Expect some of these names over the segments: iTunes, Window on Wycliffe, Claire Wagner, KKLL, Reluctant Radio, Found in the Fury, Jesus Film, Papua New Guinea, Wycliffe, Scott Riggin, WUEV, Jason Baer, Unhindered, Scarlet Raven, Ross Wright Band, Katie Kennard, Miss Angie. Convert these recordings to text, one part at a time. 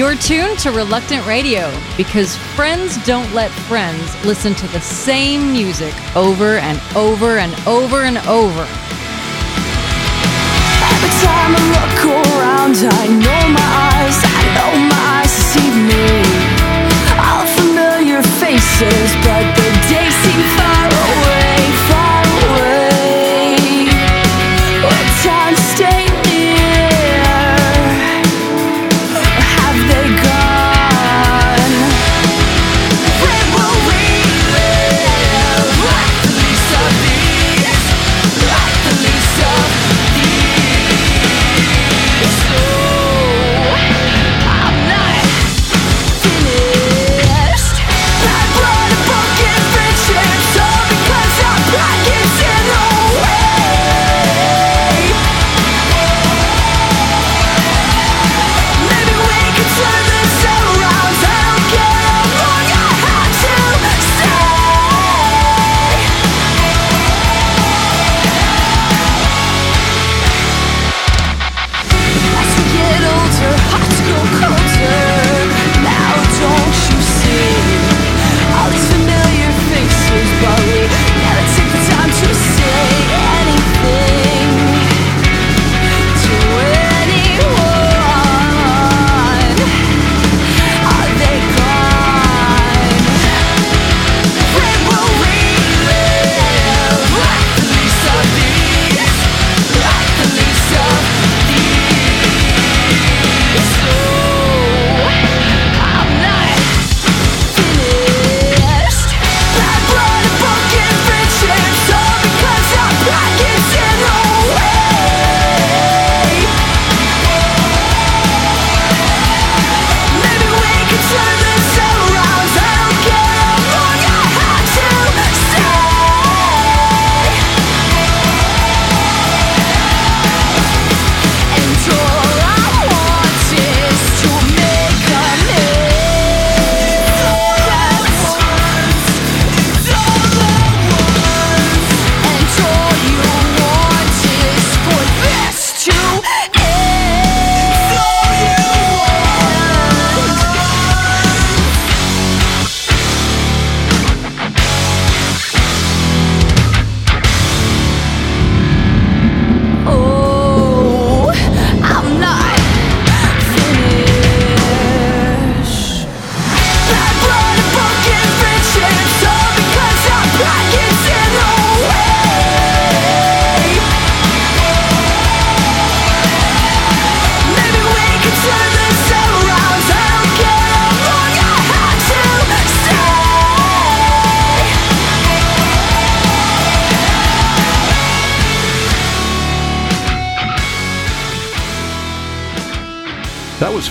You're tuned to Reluctant Radio, because friends don't let friends listen to the same music over and over and over and over. Every time I look around, I know my eyes, see me. All familiar faces, but the days seem far away, far away. What time to stay near? Have they gone? When will we live? Like the least of these, like the least of these. So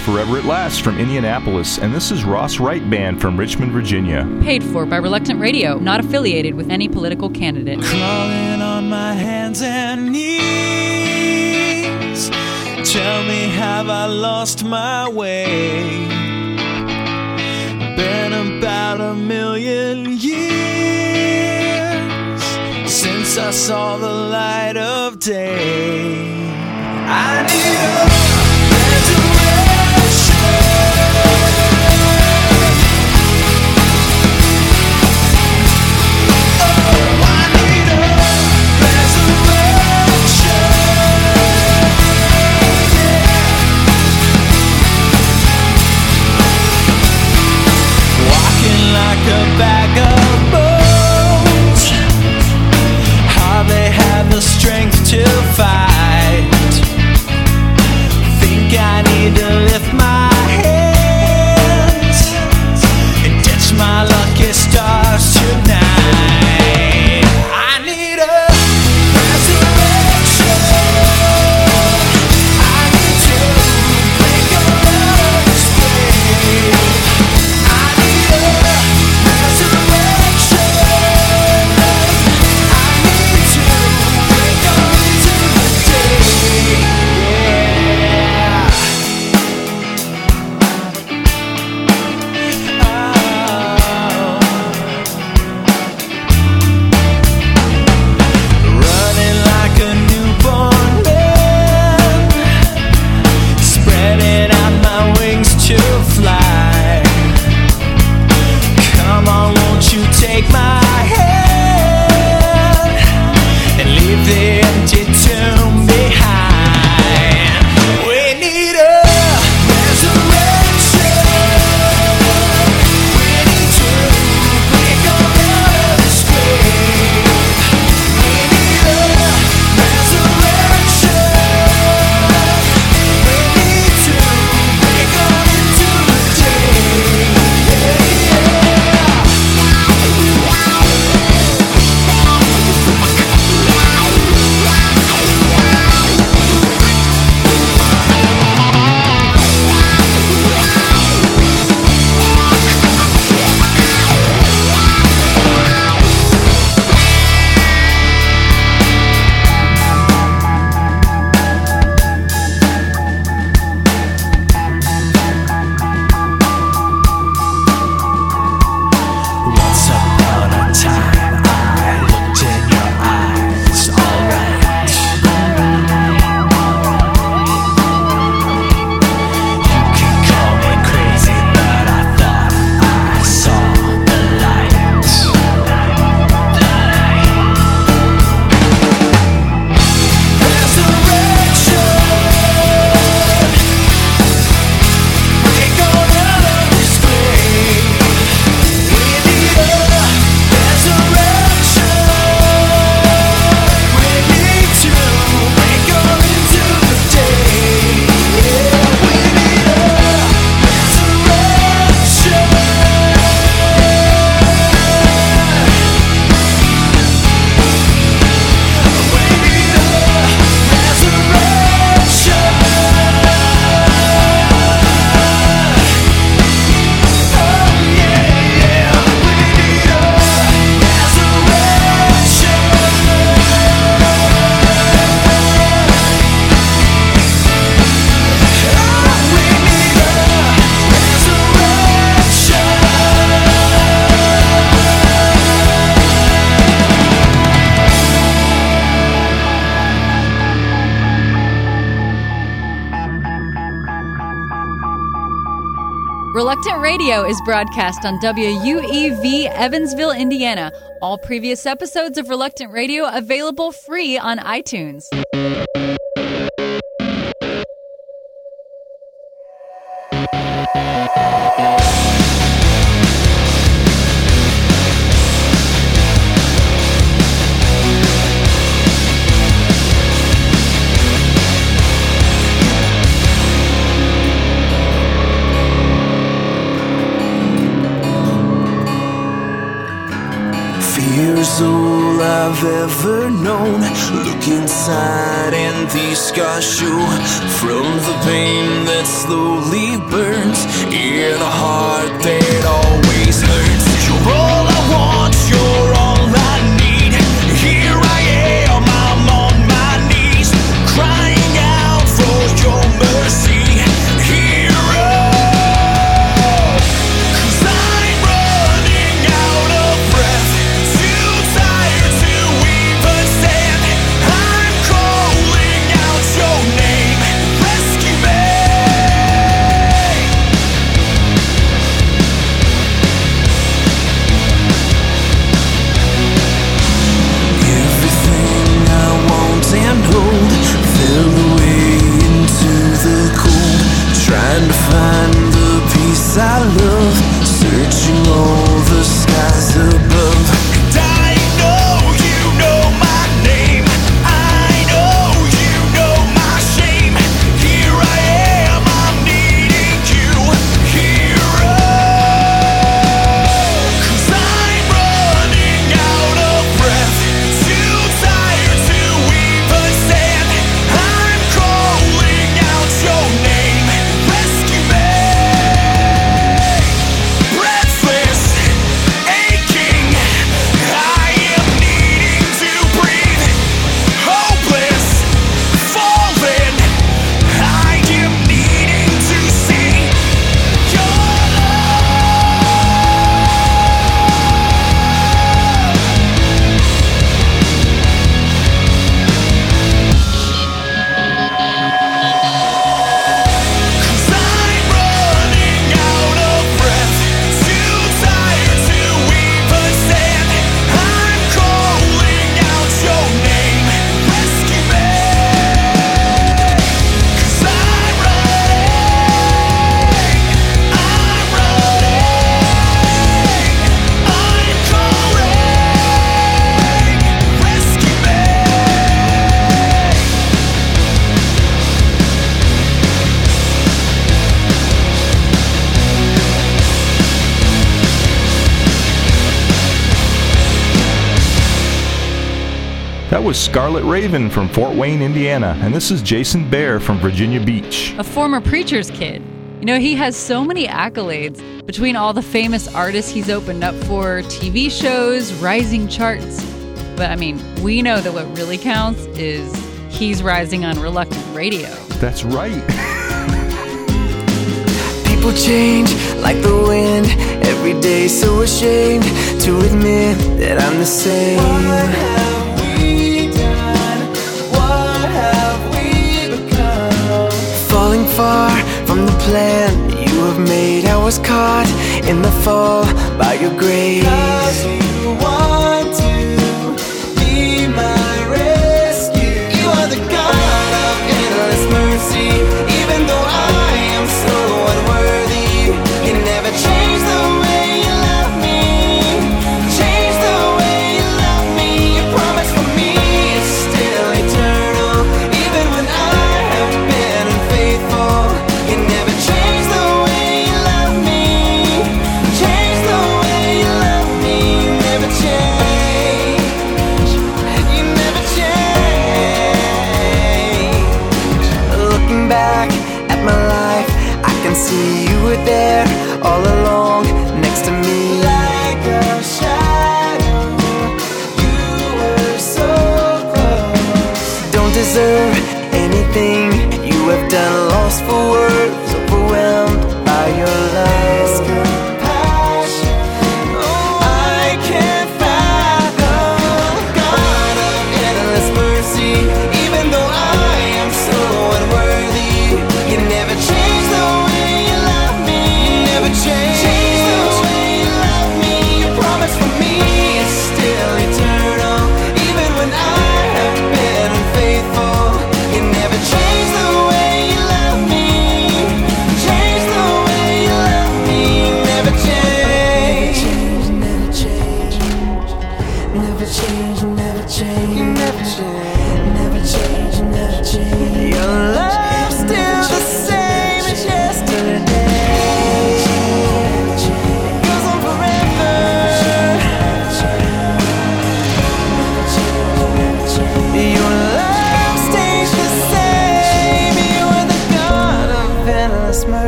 Forever It Lasts from Indianapolis, and this is Ross Wright Band from Richmond, Virginia. Paid for by Reluctant Radio, not affiliated with any political candidate. Crawling on my hands and knees, tell me, have I lost my way? Been about 1,000,000 years since I saw the light of day. I need a a bag of bones. Hardly had the strength to fight. Reluctant Radio is broadcast on WUEV, Evansville, Indiana. All previous episodes of Reluctant Radio available free on iTunes. Fear's all I've ever known. Look inside and these scars show from the pain that slowly burns in the heart that always hurts. You're all I want, you're all I need. Here I am, I'm on my knees, crying out for your mercy. Trying to find the peace I love, searching all the skies above. And I know you know my name, I know you know my shame. Here I am, I'm needing you, hero. 'Cause I'm running out of breath, too tired to even stand. I'm calling out your name. That was Scarlet Raven from Fort Wayne, Indiana, and this is Jason Baer from Virginia Beach. A former preacher's kid. You know, he has so many accolades between all the famous artists he's opened up for, TV shows, rising charts. But, I mean, we know that what really counts is he's rising on Reluctant Radio. That's right. People change like the wind, every day so ashamed to admit that I'm the same. Far from the plan you have made, I was caught in the fall by your grace. 'Cause you want to be my rescue. You are the God of endless mercy. Even though I am so unworthy, you never change the way you love me. Change the way you love me. Your promise for me is still eternal, even when I have been unfaithful. See, you were there all along next to me. Like a shadow, you were so close. Don't deserve anything you have done, lost for words, overwhelmed by your love. Compassion, oh, I can't fathom. God of endless mercy, even though I am so unworthy, you never change the way.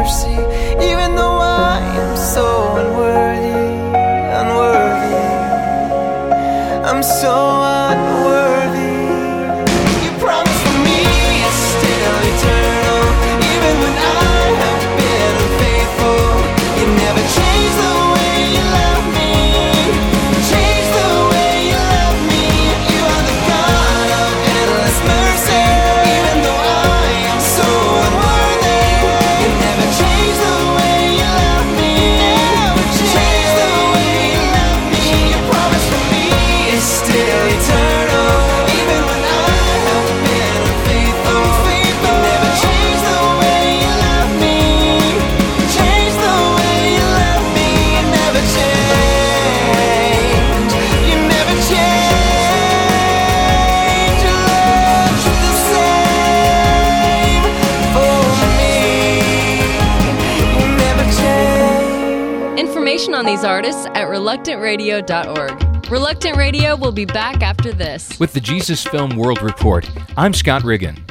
mercy, even though I am so unworthy, unworthy. I'm so unworthy. You promised me it's still eternal, even when I have been unfaithful. You never changed the way you love me, change the way you love me. You are the God of endless mercy, even though I am so unworthy. You never change the way you love me, never change the way you love me. You promised for me it's still eternal, even when I have been unfaithful. You never change the way you love me, change the way you love me. You never change, you never change. Your love is the same for me. You never change. Information on these artists at reluctantradio.org. Reluctant Radio will be back after this. With the Jesus Film World Report, I'm Scott Riggin.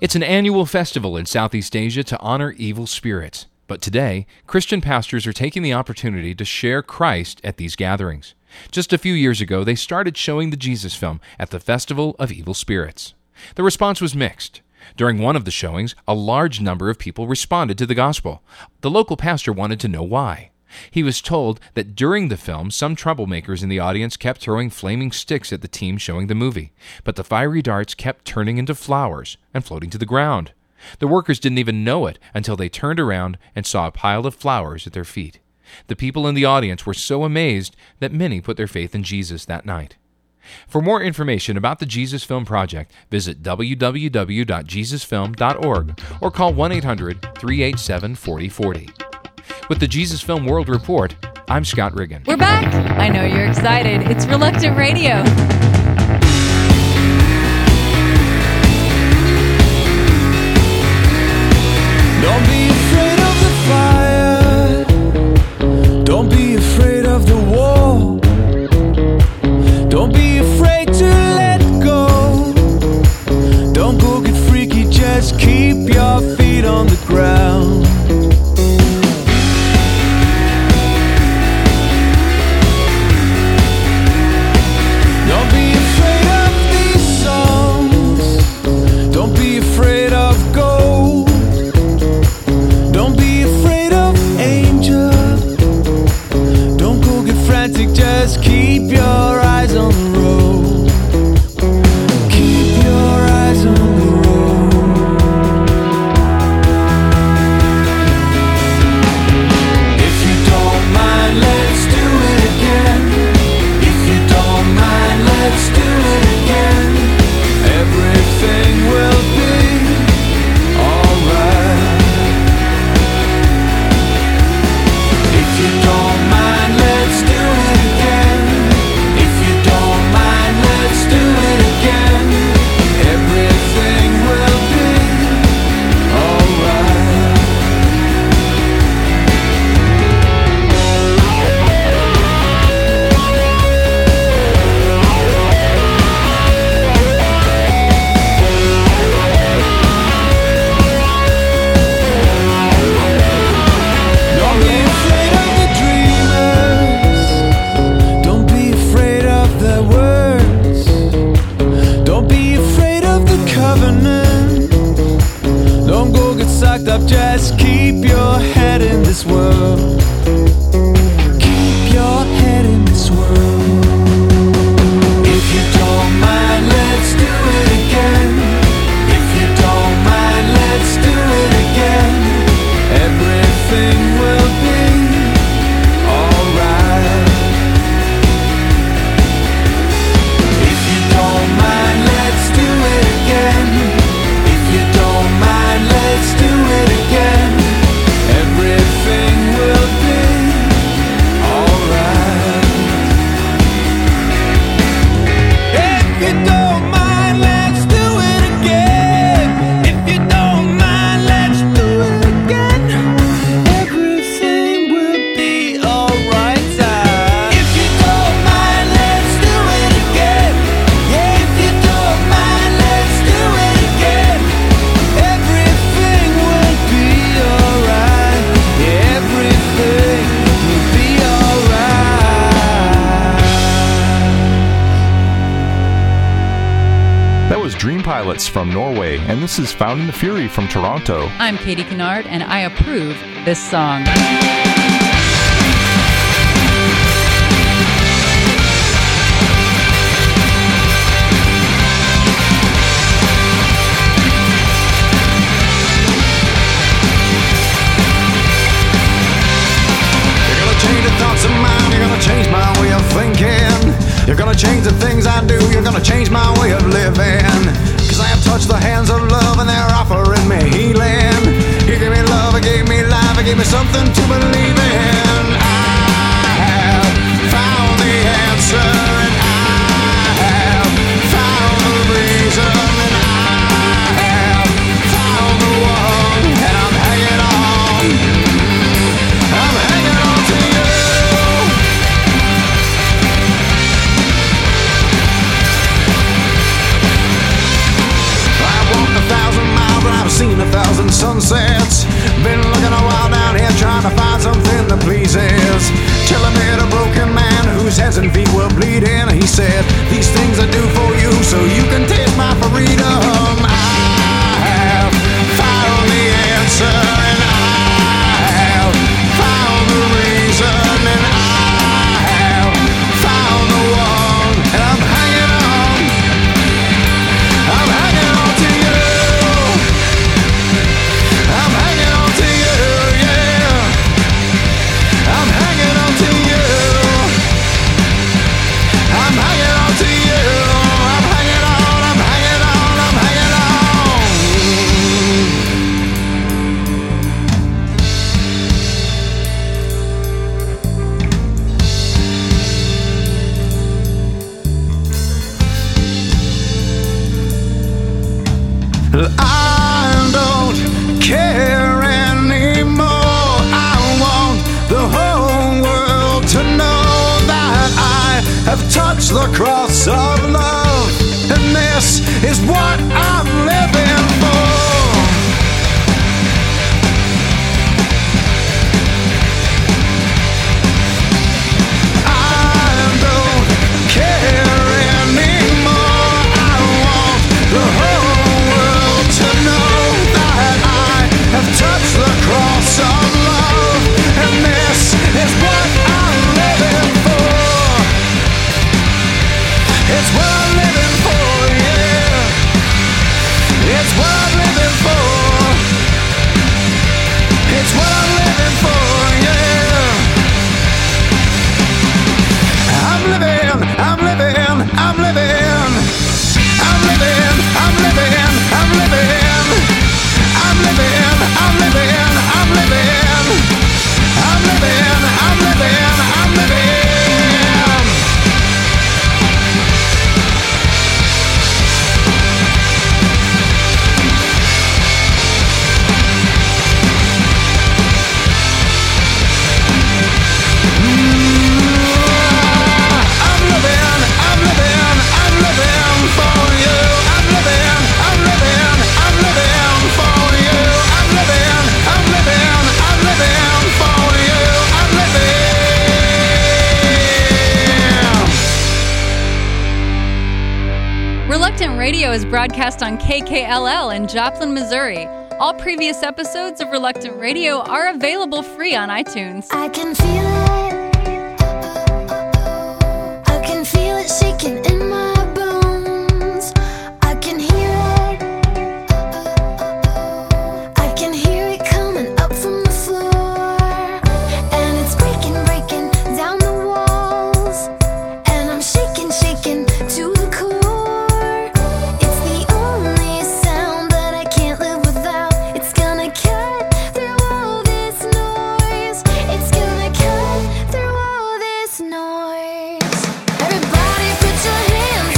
It's an annual festival in Southeast Asia to honor evil spirits. But today, Christian pastors are taking the opportunity to share Christ at these gatherings. Just a few years ago, they started showing the Jesus Film at the Festival of Evil Spirits. The response was mixed. During one of the showings, a large number of people responded to the gospel. The local pastor wanted to know why. He was told that during the film, some troublemakers in the audience kept throwing flaming sticks at the team showing the movie, but the fiery darts kept turning into flowers and floating to the ground. The workers didn't even know it until they turned around and saw a pile of flowers at their feet. The people in the audience were so amazed that many put their faith in Jesus that night. For more information about the Jesus Film Project, visit www.jesusfilm.org or call 1-800-387-4040. With the Jesus Film World Report, I'm Scott Riggin. We're back. I know you're excited. It's Reluctant Radio. Don't be afraid of the fire. Don't be afraid of the war. Don't be afraid to let go. Don't go get freaky, just keep your feet on the ground. Don't be Violets from Norway, and this is Found in the Fury from Toronto. I'm Katie Kennard, and I approve this song. Change my way of thinking. You're gonna change the things I do. You're gonna change my way of living. Cause I have touched the hands of love, and they're offering me healing. You gave me love, it gave me life, it gave me something to believe in. I have found the answer, and I have found the reason, and I have found the one, and I'm hanging on. I'm hanging on to you. I've seen 1,000 sunsets. Been looking a while down here, trying to find something that pleases. Till I met a broken man whose hands and feet were bleeding. He said, these things I do for you, so you can taste my freedom. I have found the answer, and I have found the reason, and I have found the one, and I'm hanging on. I'm hanging on to you. I don't care anymore. I want the whole world to know that I have touched the cross of love, and this is what I'm living for. I don't care anymore. I want the whole touch the cross of love, and this is what I'm living for. It's what I'm living for, yeah. It's what I'm living for. It's what I'm living for, yeah. I'm living, I'm living, I'm living. I'm living, I'm living, I'm living. I'm living, I'm living, I'm living. I'm living, I'm living, I'm living. I'm living, I'm living, I'm living for you. I'm living, I'm living, I'm living for you. Reluctant Radio is broadcast on KKLL in Joplin, Missouri. All previous episodes of Reluctant Radio are available free on iTunes. I can feel it. I can feel it shaking in my bones. I can hear it. I can hear it coming up from the floor. And it's breaking, breaking down the walls. And I'm shaking, shaking to the core. Everybody put your hands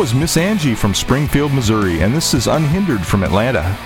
was Miss Angie from Springfield, Missouri, and this is Unhindered from Atlanta.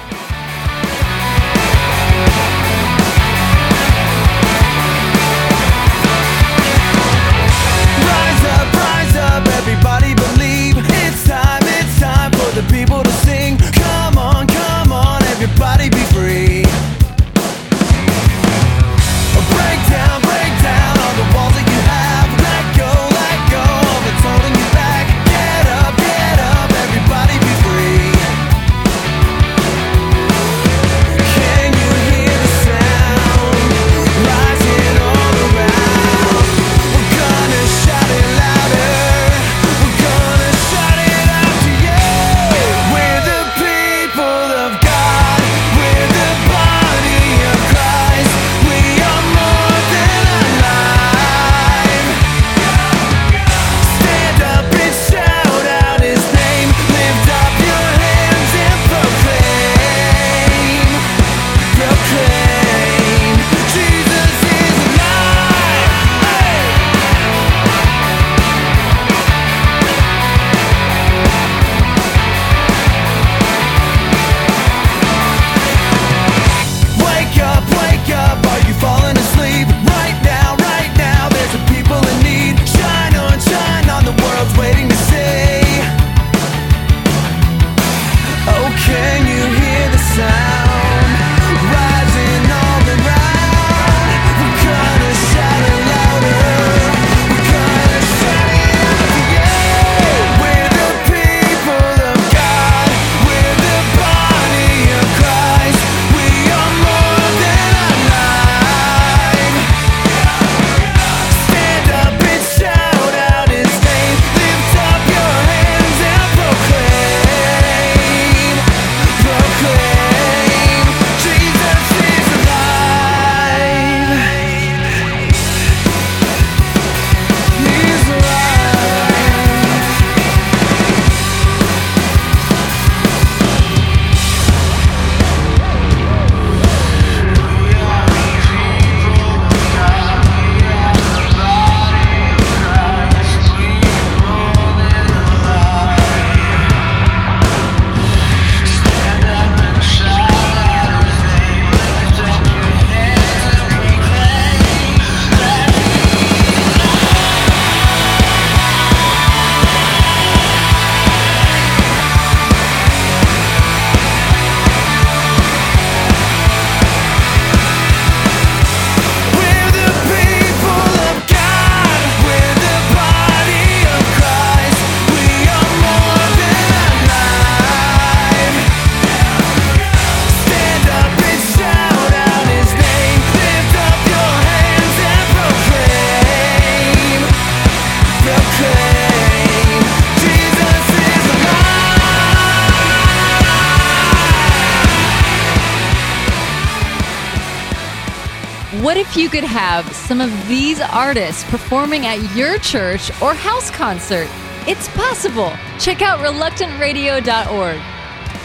You could have some of these artists performing at your church or house concert. It's possible. Check out reluctantradio.org.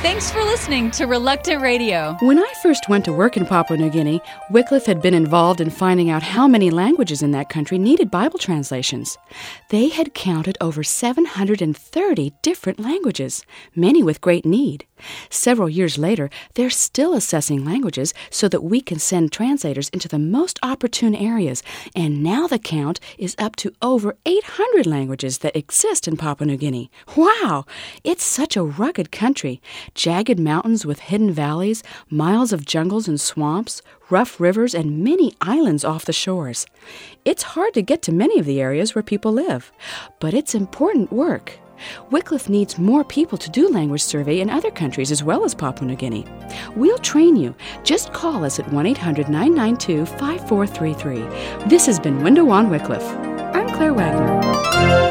Thanks for listening to Reluctant Radio. When I first went to work in Papua New Guinea, Wycliffe had been involved in finding out how many languages in that country needed Bible translations. They had counted over 730 different languages, many with great need. Several years later, they're still assessing languages so that we can send translators into the most opportune areas, and now the count is up to over 800 languages that exist in Papua New Guinea. Wow! It's such a rugged country. Jagged mountains with hidden valleys, miles of jungles and swamps, rough rivers, and many islands off the shores. It's hard to get to many of the areas where people live, but it's important work. Wycliffe needs more people to do language survey in other countries as well as Papua New Guinea. We'll train you. Just call us at 1-800-992-5433. This has been Window on Wycliffe. I'm Claire Wagner.